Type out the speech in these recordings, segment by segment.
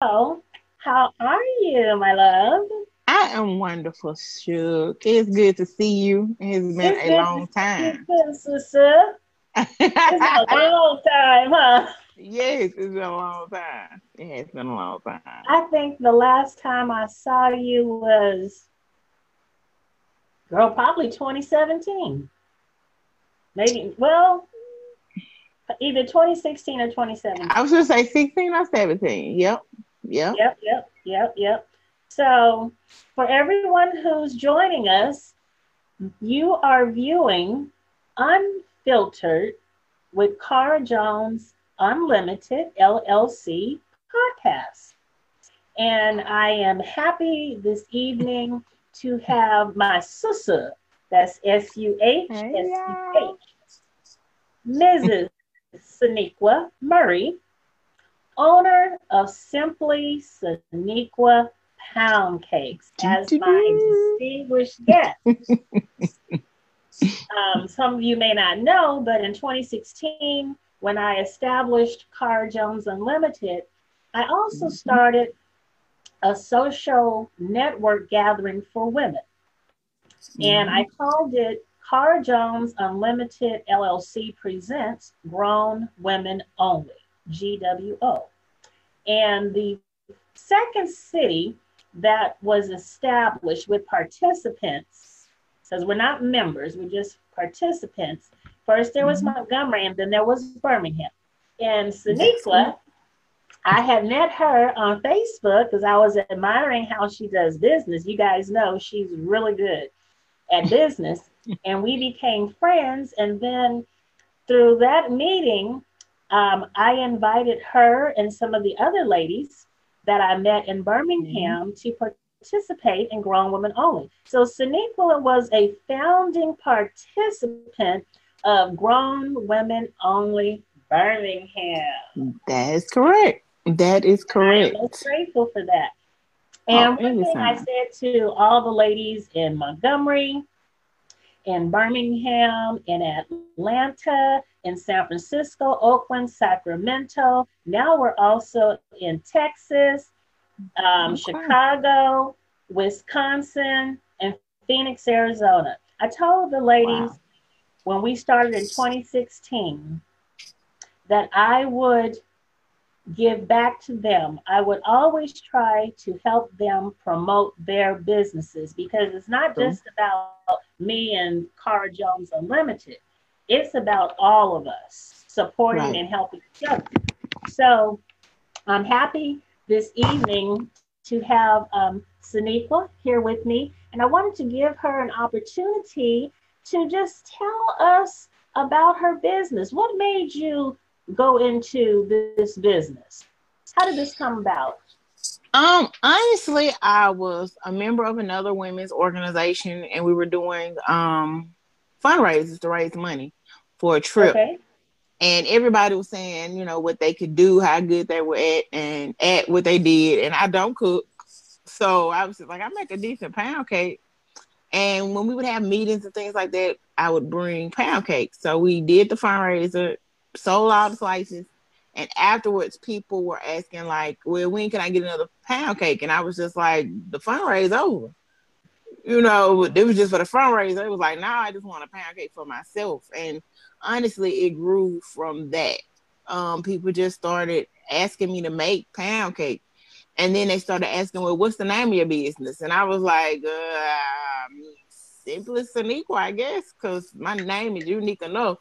Hello, how are you, my love? I am wonderful, Shook. It's good to see you. It's been a long time. It's been a long time, huh? Yes, it's been a long time. I think the last time I saw you was, girl, probably 2017. Maybe, well, either 2016 or 2017. I was going to say 16 or 17. Yep. So, for everyone who's joining us, you are viewing Unfiltered with Cara Jones Unlimited LLC podcast. And I am happy this evening to have my sister, that's S-U-H, Mrs. Sonequa Murray, owner of Simply Sonequa Pound Cakes, as my distinguished guest. Some of you may not know, but in 2016, when I established Cara Jones Unlimited, I also started a social network gathering for women. And I called it Cara Jones Unlimited LLC presents Grown Women Only, GWO. And the second city that was established with participants, because we're not members, we're just participants. First there was Montgomery, and then there was Birmingham. And Sonequa, I had met her on Facebook because I was admiring how she does business. You guys know she's really good at business. And we became friends. And then through that meeting, I invited her and some of the other ladies that I met in Birmingham to participate in Grown Women Only. So Sonequa was a founding participant of Grown Women Only Birmingham. That is correct. I'm so grateful for that. And one thing I said to all the ladies in Montgomery, in Birmingham, in Atlanta, in San Francisco, Oakland, Sacramento. Now we're also in Texas, Chicago, Wisconsin, and Phoenix, Arizona. I told the ladies when we started in 2016 that I would give back to them. I would always try to help them promote their businesses, because it's not just about me and Cara Jones Unlimited. It's about all of us supporting and helping each other. So I'm happy this evening to have Sonequa here with me. And I wanted to give her an opportunity to just tell us about her business. What made you go into this business? How did this come about? Honestly, I was a member of another women's organization, and we were doing fundraisers to raise money for a trip. And everybody was saying, you know, what they could do, how good they were at what they did. And I don't cook. So I was just like, I make a decent pound cake. And when we would have meetings and things like that, I would bring pound cakes. So we did the fundraiser, sold all the slices, and afterwards people were asking, like, well, when can I get another pound cake? And I was just like, the fundraiser's over. You know, it was just for the fundraiser. It was like, now I just want a pound cake for myself. And honestly, it grew from that. People just started asking me to make pound cake. And then they started asking, well, what's the name of your business? And I was like, Simply Sonequa, I guess, because my name is unique enough.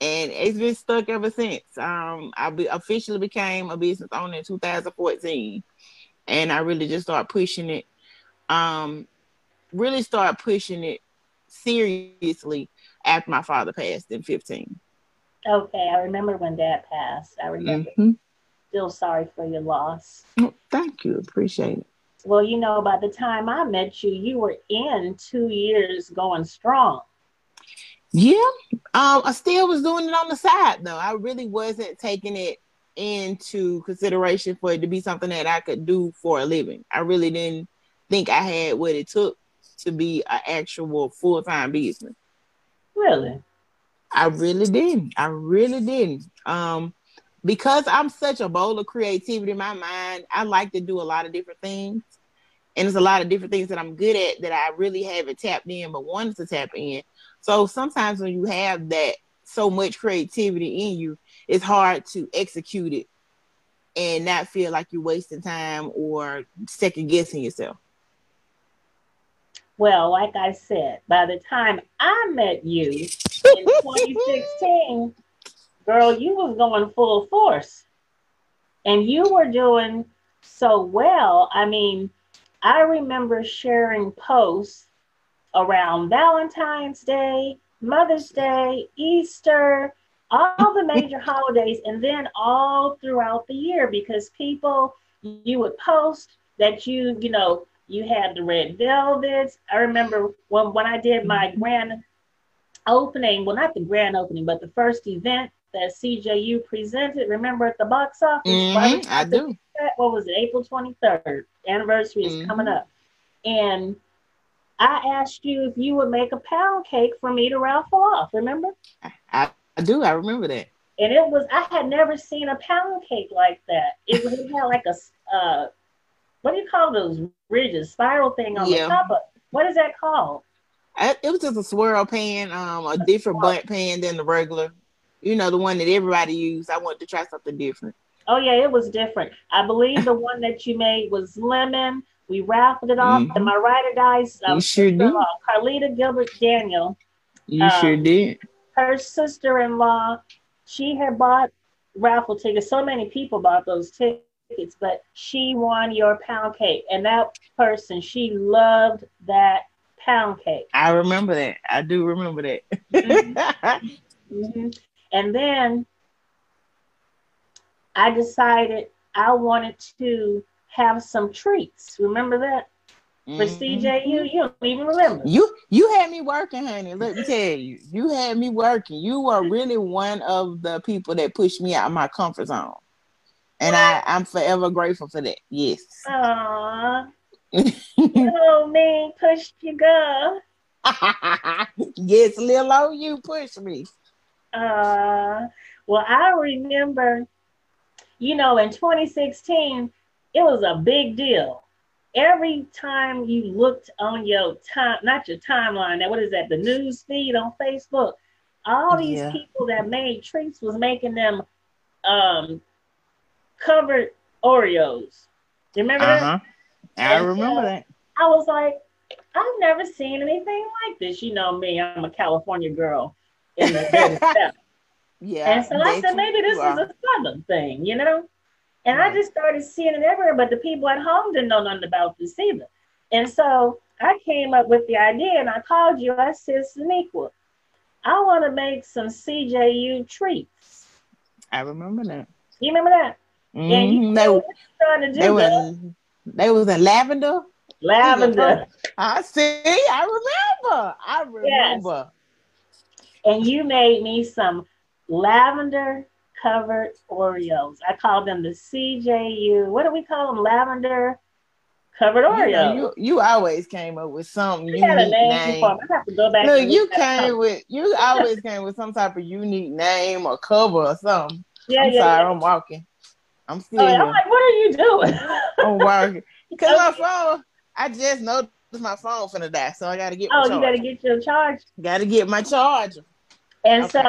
And it's been stuck ever since. I officially became a business owner in 2014. And I really just started pushing it. Really started pushing it seriously after my father passed in 2015. Okay, I remember when Dad passed. I remember. Feel sorry for your loss. Oh, thank you. Appreciate it. Well, you know, by the time I met you, you were in 2 years going strong. Yeah. I still was doing it on the side, though. I really wasn't taking it into consideration for it to be something that I could do for a living. I really didn't think I had what it took to be an actual full-time business. Really? I really didn't. because I'm such a bowl of creativity in my mind, I like to do a lot of different things. And there's a lot of different things that I'm good at that I really haven't tapped in, but wanted to tap in. So sometimes when you have that so much creativity in you, it's hard to execute it and not feel like you're wasting time or second guessing yourself. Well, like I said, by the time I met you in 2016, girl, you was going full force and you were doing so well. I mean, I remember sharing posts around Valentine's Day, Mother's Day, Easter, all the major holidays, and then all throughout the year, because people, you would post that you know, you had the red velvets. I remember when I did my grand opening, well, not the grand opening, but the first event that CJU presented, remember, at the box office? Mm-hmm, I do. What was it? April 23rd. Anniversary is coming up. And I asked you if you would make a pound cake for me to raffle off, remember? I do. I remember that. And it was, I had never seen a pound cake like that. It was, it had like a, what do you call those ridges? Spiral thing on the top of it. What is that called? It was just a swirl pan, a different bunt pan than the regular. You know, the one that everybody used. I wanted to try something different. Oh, yeah, it was different. I believe the one that you made was lemon. We raffled it off. And my writer guys, Carlita Gilbert Daniel. You sure did. Her sister-in-law, she had bought raffle tickets. So many people bought those tickets, but she won your pound cake. And that person, she loved that pound cake. I remember that. I do remember that. And then I decided I wanted to have some treats. Remember that? For CJU, you don't even remember. You had me working, honey. Let me tell you. You had me working. You were really one of the people that pushed me out of my comfort zone. And I'm forever grateful for that. Yes. Aww. Oh, man, pushed you, girl. Yes, little old you pushed me. Well, I remember, you know, in 2016, it was a big deal. Every time you looked on your time, not your timeline, what is that, the news feed on Facebook, all these people that made treats was making them covered Oreos. You remember that? I remember that. I was like, I've never seen anything like this. You know me, I'm a California girl. In the And so I said, maybe this is a Southern thing, you know? And I just started seeing it everywhere, but the people at home didn't know nothing about this either. And so I came up with the idea and I called you. I said, Sonequa, I want to make some CJU treats. I remember that. You remember that? And you know trying to do they was in lavender. Lavender. I see. I remember. Yes. And you made me some lavender covered Oreos. I call them the CJU. What do we call them? Lavender covered Oreos. You always came up with something unique name. I have to go back. Look, you always came with some type of unique name or cover or something. Yeah, I'm sorry, I'm walking. I'm still. Oh, I'm like, what are you doing? I'm walking because my phone. I just noticed my phone finna die, so I gotta get. Oh, you gotta get your charger. Gotta get my charger. And so,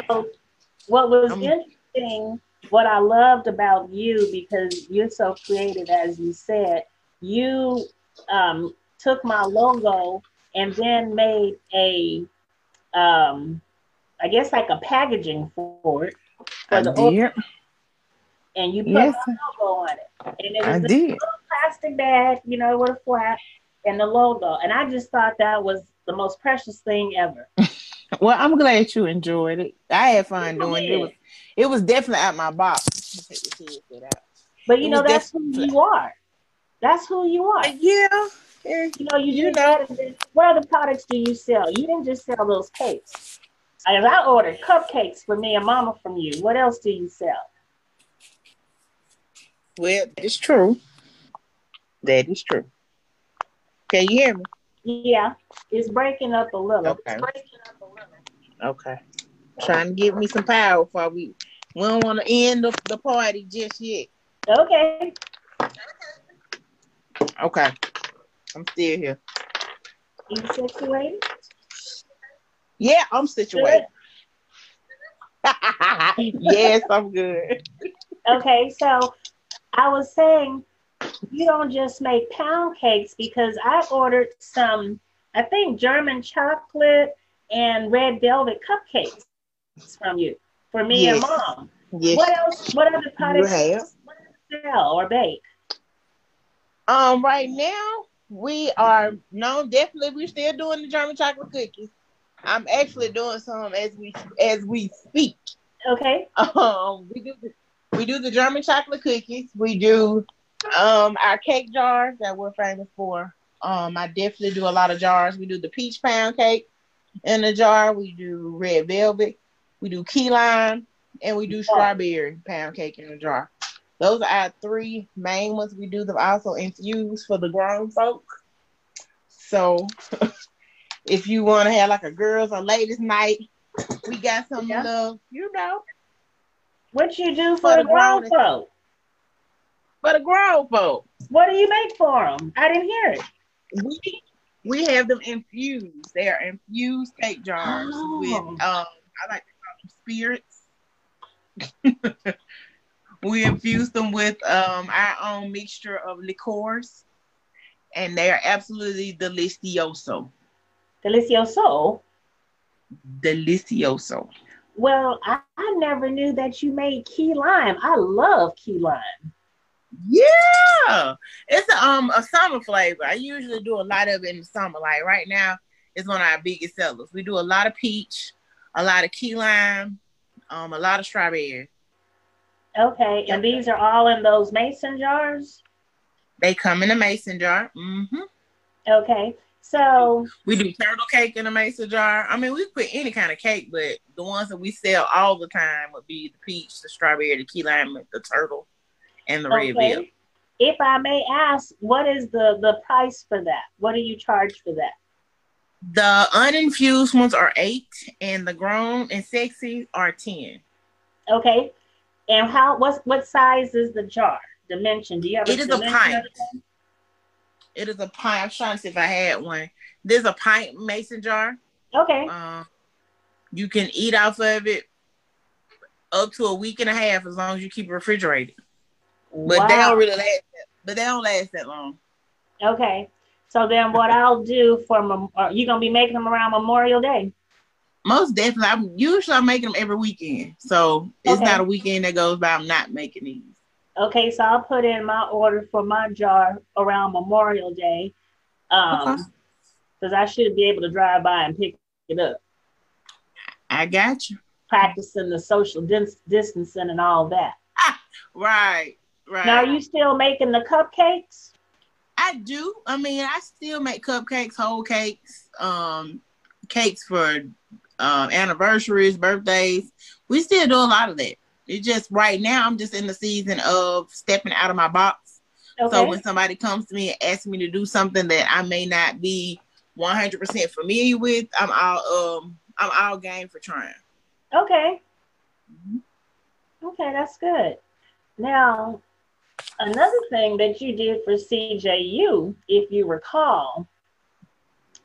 what was interesting. What I loved about you, because you're so creative, as you said, you took my logo and then made a, I guess like a packaging for it. And you put my logo on it. And it was a little plastic bag, you know, with a flap and the logo. And I just thought that was the most precious thing ever. Well, I'm glad you enjoyed it. I had fun doing it. It was definitely out my box. But you know, that's who you are. That's who you are. Yeah. You know, you do that. What other products do you sell? You didn't just sell those cakes. I ordered cupcakes for me and Mama from you. What else do you sell? Well, it's true. That is true. Can you hear me? Yeah, it's breaking up a little. Okay. Trying to give me some power before we We don't want to end the party just yet. Okay. Okay. I'm still here. Are you situated? Yeah, I'm situated. Yes, I'm good. Okay, so I was saying you don't just make pound cakes because I ordered some, I think, German chocolate and red velvet cupcakes from you for me and mom. Yes. What else? What other products do you sell or bake? Right now we are definitely we're still doing the German chocolate cookies. I'm actually doing some as we speak. Okay. We do the German chocolate cookies. We do our cake jars that we're famous for. I definitely do a lot of jars. We do the peach pound cake in a jar. We do red velvet. We do key lime, and we do strawberry pound cake in a jar. Those are our three main ones. We do them also infused for the grown folk. So if you want to have like a girls or ladies night, we got some love, you know. What you do for the grown folk? For the grown folk. What do you make for them? I didn't hear it. We have them infused. They are infused cake jars with, I like to call them spirits. We infuse them with our own mixture of liqueurs, and they are absolutely delicioso. Delicioso? Delicioso. Well, I never knew that you made key lime. I love key lime. Yeah, it's a summer flavor. I usually do a lot of it in the summer. Like right now, it's one of our biggest sellers. We do a lot of peach, a lot of key lime, a lot of strawberry. Okay, and these are all in those mason jars? They come in a mason jar. Mm-hmm. Okay, so we do turtle cake in a mason jar. I mean, we put any kind of cake, but the ones that we sell all the time would be the peach, the strawberry, the key lime, the turtle, and the red velvet. If I may ask, what is the price for that? What do you charge for that? The uninfused ones are $8, and the grown and sexy are $10. Okay, and what size is the jar? Dimension? Do you have? It is a pint. It is a pint. I'm trying to see if I had one. There's a pint mason jar. Okay. You can eat off of it up to a week and a half as long as you keep it refrigerated. But they don't really last. But they don't last that long. Okay. So then, what I'll do for you gonna be making them around Memorial Day? Most definitely. I'm usually making them every weekend, so it's not a weekend that goes by I'm not making these. Okay, so I'll put in my order for my jar around Memorial Day, because I should be able to drive by and pick it up. I got you. Practicing the social distancing and all that. Right. Now, are you still making the cupcakes? I do. I mean, I still make cupcakes, whole cakes, cakes for anniversaries, birthdays. We still do a lot of that. It's just right now I'm just in the season of stepping out of my box. Okay. So when somebody comes to me and asks me to do something that I may not be 100% familiar with, I'm all game for trying. Okay. Mm-hmm. Okay, that's good. Now, another thing that you did for CJU, if you recall,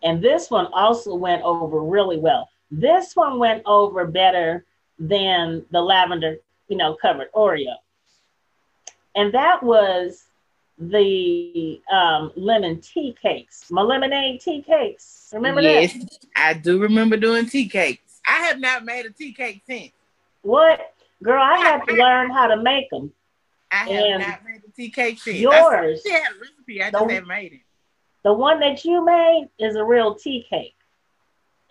and this one also went over really well. This one went over better than the lavender, covered Oreo. And that was the lemon tea cakes, my lemonade tea cakes. Remember that? Yes, I do remember doing tea cakes. I have not made a tea cake since. What? Girl, I had to learn how to make them. I have not made the tea cake since. Yours. I had a recipe. I just haven't made it. The one that you made is a real tea cake.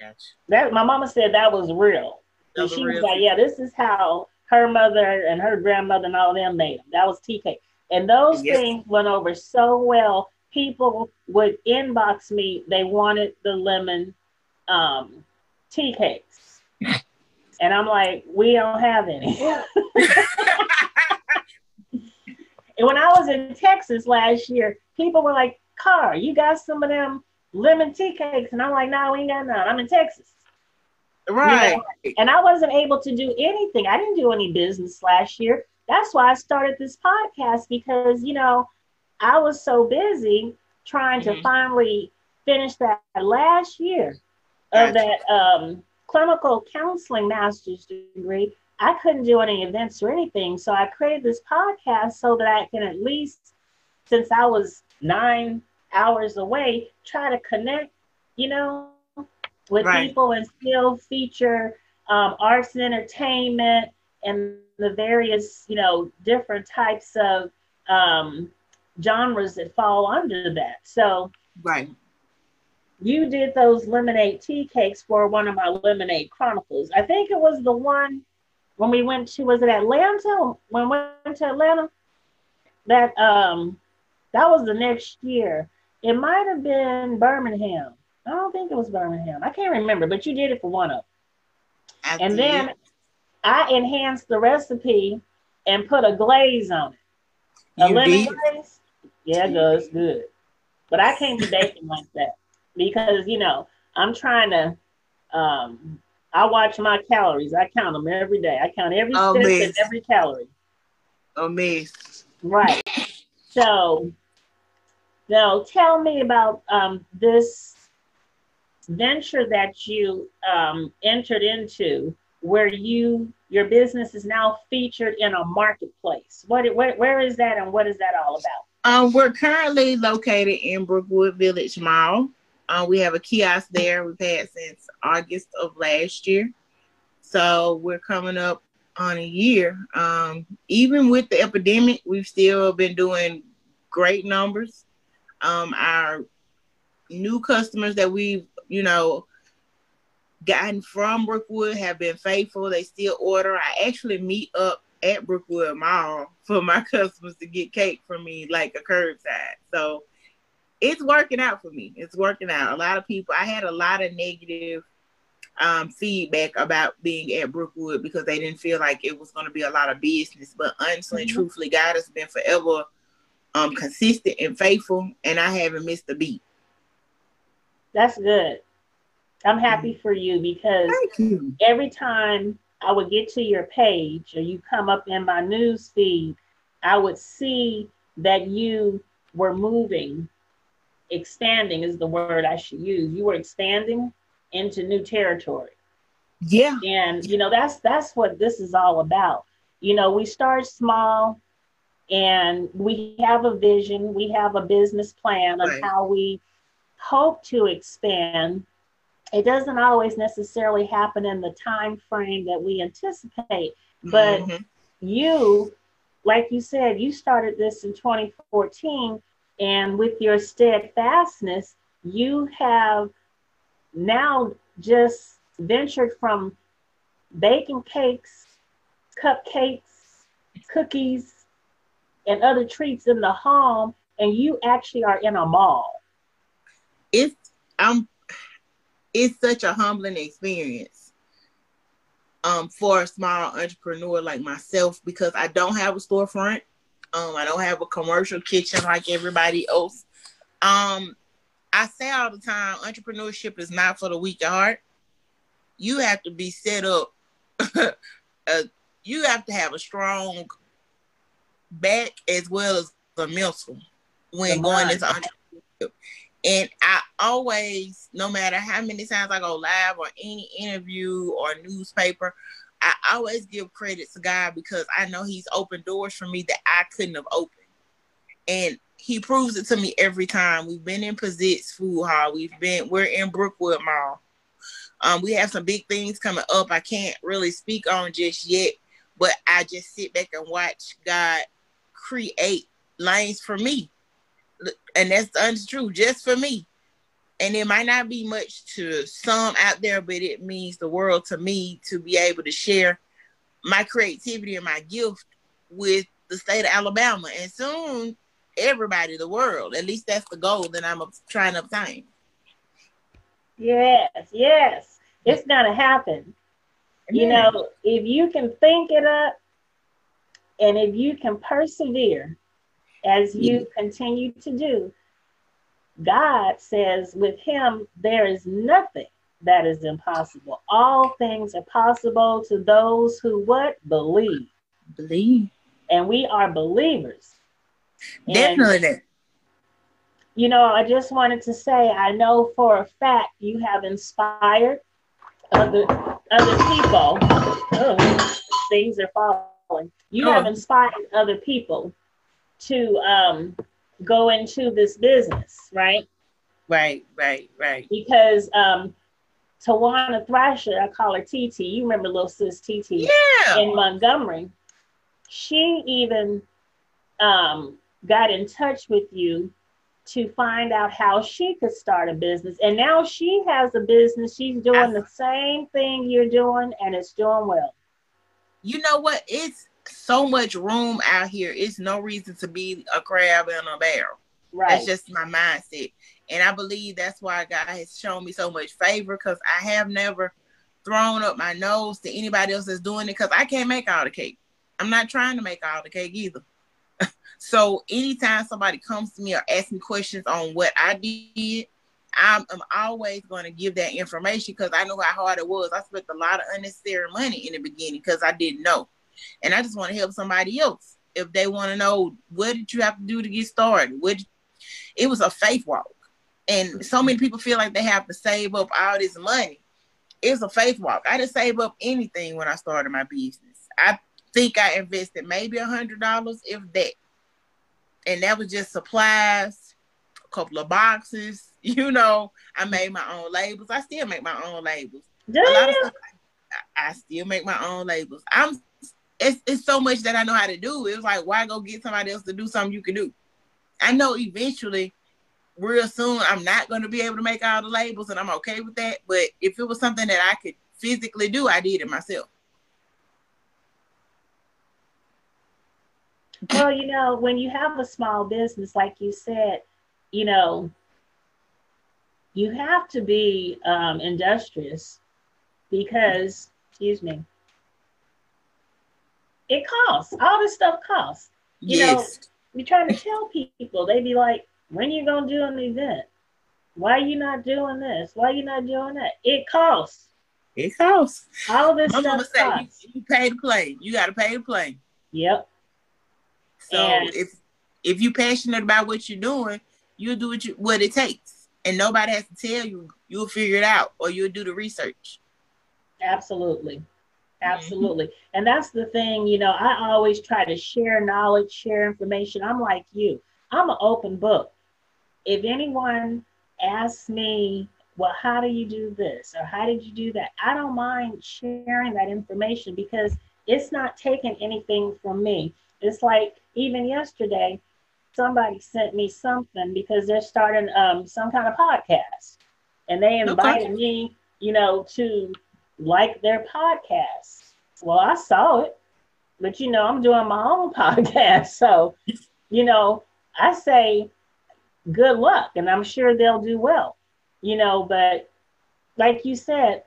Gotcha. That my mama said that was real. And she was like, yeah, this is how her mother and her grandmother and all of them made them. That was tea cake. And those things went over so well. People would inbox me. They wanted the lemon tea cakes. And I'm like, we don't have any. And when I was in Texas last year, people were like, "Car, you got some of them lemon tea cakes?" And I'm like, "No, we ain't got none. I'm in Texas." Right. You know? And I wasn't able to do anything. I didn't do any business last year. That's why I started this podcast, because, you know, I was so busy trying to finally finish that last year of that clinical counseling master's degree. I couldn't do any events or anything. So I created this podcast so that I can at least, since I was 9 hours away, try to connect, you know, with people and still feature arts and entertainment and the various, you know, different types of genres that fall under that. So you did those lemonade tea cakes for one of my Lemonade Chronicles. I think it was the one when we went to, was it Atlanta? When we went to Atlanta, that that was the next year. It might have been Birmingham. I don't think it was Birmingham. I can't remember, but you did it for one of them. And then I enhanced the recipe and put a glaze on it. A lemon glaze? Yeah, it does good. But I can't be baking like that because, you know, I'm trying to, I watch my calories. I count them every day. I count every step and every calorie. Right. So, now tell me about this venture that you entered into, where your business is now featured in a marketplace. Where is that, and what is that all about? We're currently located in Brookwood Village Mall. We have a kiosk there we've had since August of last year. So we're coming up on a year. Even with the epidemic, we've still been doing great numbers. Our new customers that we've, you know, gotten from Brookwood have been faithful. They still order. I actually meet up at Brookwood Mall for my customers to get cake from me, like a curbside. So it's working out for me. It's working out. A lot of people, I had a lot of negative feedback about being at Brookwood because they didn't feel like it was going to be a lot of business. But honestly and truthfully, God has been forever consistent and faithful, and I haven't missed a beat. That's good. I'm happy for you because every time I would get to your page or you come up in my news feed, I would see that you were moving. Expanding is the word I should use. You were expanding into new territory. Yeah. And, you know, that's what this is all about. You know, we start small and we have a vision. We have a business plan of how we hope to expand. It doesn't always necessarily happen in the time frame that we anticipate, but you, like you said, you started this in 2014, and with your steadfastness, you have now just ventured from baking cakes, cupcakes, cookies, and other treats in the home, and you actually are in a mall. It's such a humbling experience for a small entrepreneur like myself, because I don't have a storefront. I don't have a commercial kitchen like everybody else. I say all the time, entrepreneurship is not for the weak at heart. You have to be set up. You have to have a strong back as well as a mental when going into entrepreneurship. And I always, no matter how many times I go live or any interview or newspaper, I always give credit to God, because I know he's opened doors for me that I couldn't have opened. And he proves it to me every time. We've been in Pizitz Food Hall. We're in Brookwood Mall. We have some big things coming up I can't really speak on just yet, but I just sit back and watch God create lanes for me. And that's the truth, just for me. And it might not be much to some out there, but it means the world to me to be able to share my creativity and my gift with the state of Alabama. And soon, everybody, the world, at least that's the goal that I'm trying to obtain. Yes, yes. It's going to happen. Yeah. You know, if you can think it up and if you can persevere, as you continue to do, God says with him, there is nothing that is impossible. All things are possible to those who what? Believe. Believe. And we are believers. Definitely. And, you know, I just wanted to say, I know for a fact you have inspired other people. Oh, things are falling. You have inspired other people to go into this business, right? Right, right, right. Because Tawana Thrasher, I call her TT. You remember little sis TT in Montgomery. She even got in touch with you to find out how she could start a business. And now she has a business. She's doing the same thing you're doing, and it's doing well. You know what? It's so much room out here. It's no reason to be a crab in a barrel. Right. That's just my mindset. And I believe that's why God has shown me so much favor, because I have never thrown up my nose to anybody else that's doing it, because I can't make all the cake. I'm not trying to make all the cake either. So anytime somebody comes to me or asks me questions on what I did, I'm always going to give that information, because I know how hard it was. I spent a lot of unnecessary money in the beginning because I didn't know. And I just want to help somebody else. If they want to know, what did you have to do to get started? It was a faith walk. And so many people feel like they have to save up all this money. It's a faith walk. I didn't save up anything when I started my business. I think I invested maybe $100, if that. And that was just supplies, a couple of boxes. You know, I made my own labels. I still make my own labels. Damn. A lot of stuff, I still make my own labels. It's so much that I know how to do. It was like, why go get somebody else to do something you can do? I know eventually, real soon, I'm not going to be able to make all the labels, and I'm okay with that. But if it was something that I could physically do, I did it myself. Well, you know, when you have a small business, like you said, you know, you have to be industrious, because, excuse me, it costs. All this stuff costs. You know, you're trying to tell people, they be like, when are you going to do an event? Why are you not doing this? Why are you not doing that? It costs. It costs. All this stuff costs. You pay to play. You got to pay to play. Yep. So and if you're passionate about what you're doing, you'll do what it takes. And nobody has to tell you. You'll figure it out, or you'll do the research. Absolutely. Absolutely. Mm-hmm. And that's the thing, you know, I always try to share knowledge, share information. I'm like you. I'm an open book. If anyone asks me, well, how do you do this? Or how did you do that? I don't mind sharing that information, because it's not taking anything from me. It's like even yesterday, somebody sent me something because they're starting some kind of podcast. And they invited me, you know, to like their podcast. Well, I saw it, but, you know, I'm doing my own podcast. So, you know, I say good luck, and I'm sure they'll do well, you know. But like you said,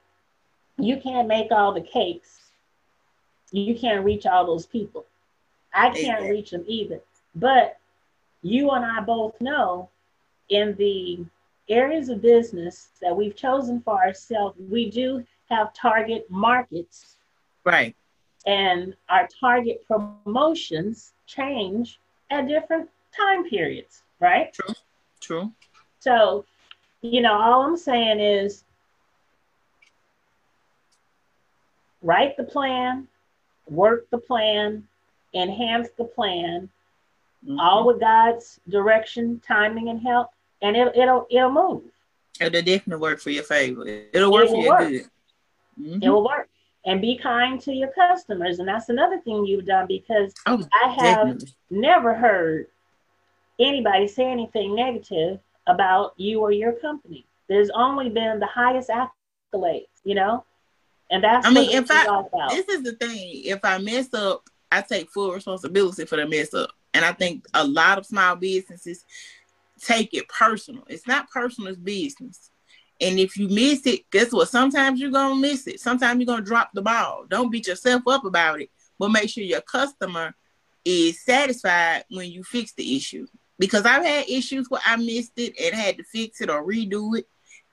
you can't make all the cakes. You can't reach all those people. I can't reach them either. But you and I both know, in the areas of business that we've chosen for ourselves, we do have target markets. Right. And our target promotions change at different time periods, right? True, true. So, you know, all I'm saying is write the plan, work the plan, enhance the plan, all with God's direction, timing, and help, and it'll move. It'll definitely work for your favor. It'll work for your good. It will work. And be kind to your customers. And that's another thing you've done, because I have never heard anybody say anything negative about you or your company. There's only been the highest accolades, you know? And that's I mean, this is the thing. If I mess up, I take full responsibility for the mess up. And I think a lot of small businesses take it personal. It's not personal, it's business. And if you miss it, guess what? Sometimes you're going to miss it. Sometimes you're going to drop the ball. Don't beat yourself up about it, but make sure your customer is satisfied when you fix the issue. Because I've had issues where I missed it and had to fix it or redo it.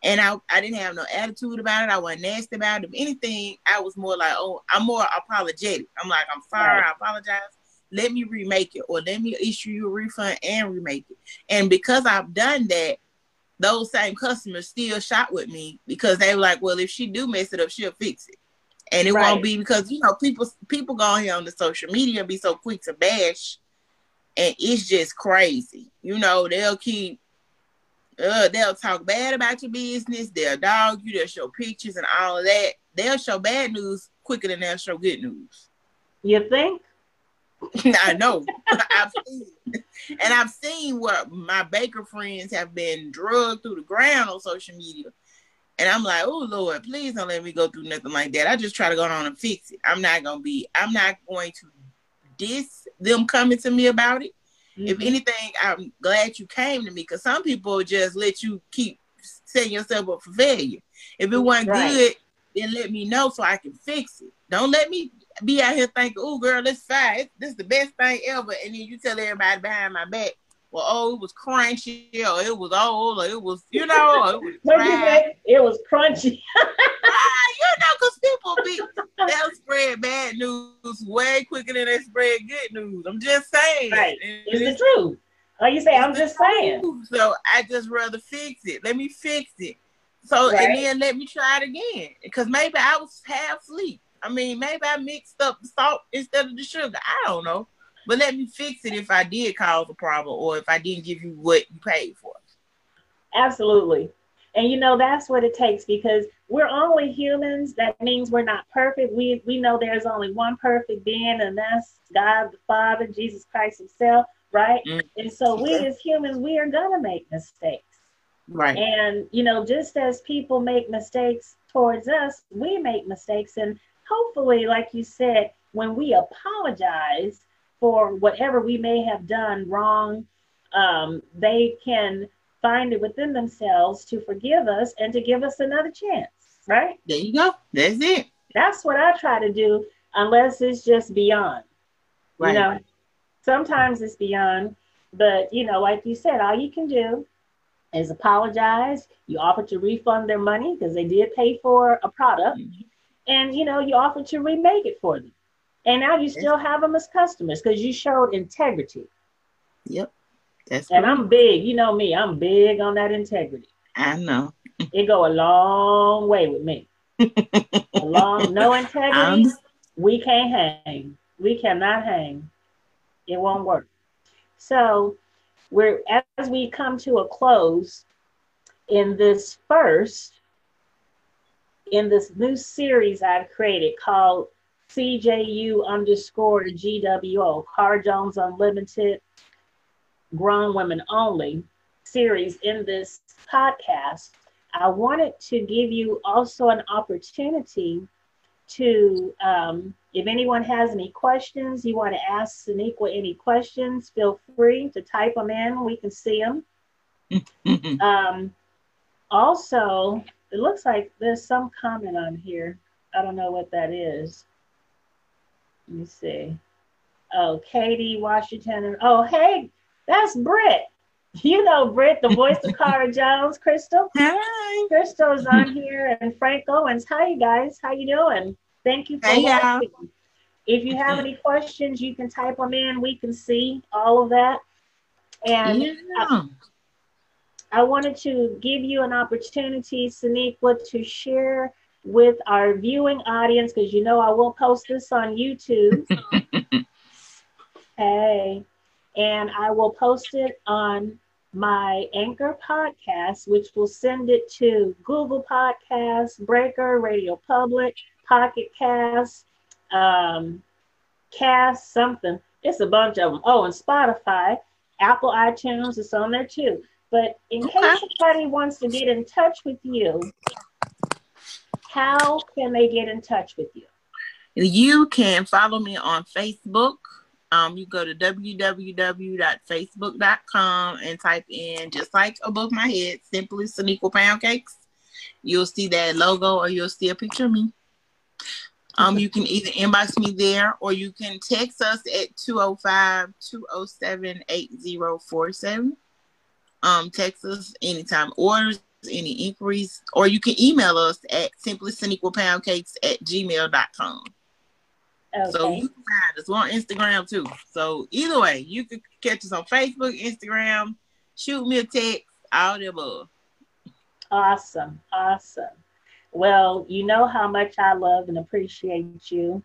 And I didn't have no attitude about it. I wasn't nasty about it. If anything, I was more like, oh, I'm more apologetic. I'm like, I'm sorry. Right. I apologize. Let me remake it, or let me issue you a refund and remake it. And because I've done that, those same customers still shop with me because they were like, well, if she do mess it up, she'll fix it. And it won't be, because, you know, people go on here on the social media and be so quick to bash. And it's just crazy. You know, they'll keep, they'll talk bad about your business. They'll dog you. They'll show pictures and all of that. They'll show bad news quicker than they'll show good news. You think? I know. I've seen where my baker friends have been drugged through the ground on social media. And I'm like, oh, Lord, please don't let me go through nothing like that. I just try to go on and fix it. I'm not going to diss them coming to me about it. Mm-hmm. If anything, I'm glad you came to me, because some people just let you keep setting yourself up for failure. If it wasn't good, then let me know so I can fix it. Don't let me be out here thinking, oh, girl, that's fine. This is the best thing ever. And then you tell everybody behind my back, well, oh, it was crunchy, or it was old, or it was, you know, or it was dry. It was crunchy. You know, because people they'll spread bad news way quicker than they spread good news. I'm just saying. Right. It's the truth. Like you say, I'm just saying. So I just rather fix it. Let me fix it. So, and then let me try it again. Because maybe I was half asleep. I mean, maybe I mixed up the salt instead of the sugar. I don't know. But let me fix it if I did cause a problem, or if I didn't give you what you paid for. Absolutely. And, you know, that's what it takes, because we're only humans. That means we're not perfect. We know there's only one perfect being, and that's God the Father, Jesus Christ himself, right? Mm-hmm. And so we as humans, we are going to make mistakes. Right. And, you know, just as people make mistakes towards us, we make mistakes. And hopefully, like you said, when we apologize for whatever we may have done wrong, they can find it within themselves to forgive us and to give us another chance, right? There you go. That's it. That's what I try to do, unless it's just beyond. Right. You know, sometimes it's beyond, but, you know, like you said, all you can do is apologize. You offer to refund their money because they did pay for a product. Mm-hmm. And, you know, you offer to remake it for them. And now you still have them as customers because you showed integrity. Yep. And I'm big. You know me. I'm big on that integrity. I know. It go a long way with me. No integrity, we can't hang. We cannot hang. It won't work. So as we come to a close in this new series I've created called CJU_GWO, Cara Jones Unlimited, Grown Women Only series, in this podcast, I wanted to give you also an opportunity to, if anyone has any questions, you want to ask Sonequa any questions, feel free to type them in. We can see them. Also, it looks like there's some comment on here. I don't know what that is. Let me see. Oh, Katie Washington. Oh, hey. That's Britt. You know Britt, the voice of Cara Jones. Crystal. Hi. Crystal's on here, and Frank Owens. Hi, you guys. How you doing? Thank you for watching. Y'all. If you have any questions, you can type them in. We can see all of that. And I wanted to give you an opportunity, Sonequa, to share with our viewing audience, because you know I will post this on YouTube. Hey. And I will post it on my Anchor podcast, which will send it to Google Podcasts, Breaker, Radio Public, Pocket Cast, Cast something. It's a bunch of them. Oh, and Spotify, Apple iTunes, it's on there too. But in case somebody wants to get in touch with you, how can they get in touch with you? You can follow me on Facebook. You go to www.facebook.com and type in, just like above my head, Simply Sonequa Pound Cakes. You'll see that logo, or you'll see a picture of me. You can either inbox me there, or you can text us at 205-207-8047. Text us anytime. Orders any inquiries, or you can email us at simplysonequapoundcakes@gmail.com. Okay. So you can find us. We're on Instagram too. So either way, you can catch us on Facebook, Instagram, shoot me a text, all the above. Awesome. Awesome. Well, you know how much I love and appreciate you.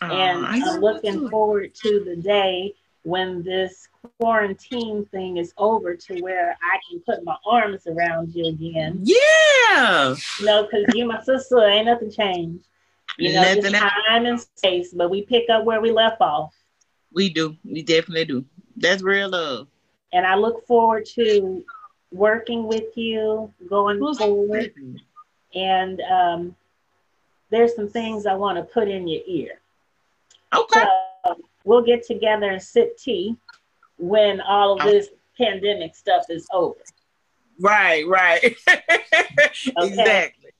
And I'm looking forward to the day when this quarantine thing is over, to where I can put my arms around you again. Yeah. You know, because you my sister, ain't nothing changed. You know, just time and space, but we pick up where we left off. We do. We definitely do. That's real love. And I look forward to working with you, going forward. And there's some things I want to put in your ear. Okay. So we'll get together and sip tea when all of this pandemic stuff is over. Right, right. Exactly.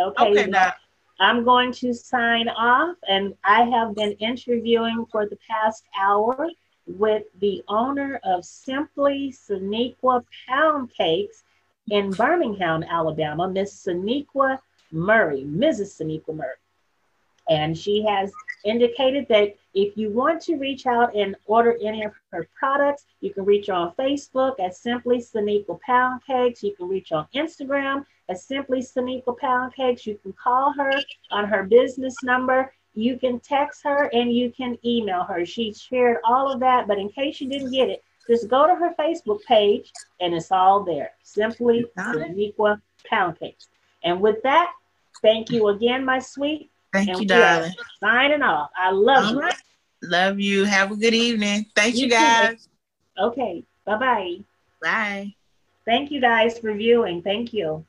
Okay, now. I'm going to sign off, and I have been interviewing for the past hour with the owner of Simply Sonequa Pound Cakes in Birmingham, Alabama, Miss Sonequa Murray, Mrs. Sonequa Murray. And she has indicated that if you want to reach out and order any of her products, you can reach her on Facebook at Simply Sonequa Pound Cakes. You can reach her on Instagram at Simply Sonequa Pound Cakes. You can call her on her business number. You can text her, and you can email her. She shared all of that, but in case you didn't get it, just go to her Facebook page, and it's all there. Simply Sonequa Pound Cakes. And with that, thank you again, my sweet. Thank you, darling. Signing off. I love you. Love you. Have a good evening. Thank you, guys. Okay. Bye-bye. Bye. Thank you guys for viewing. Thank you.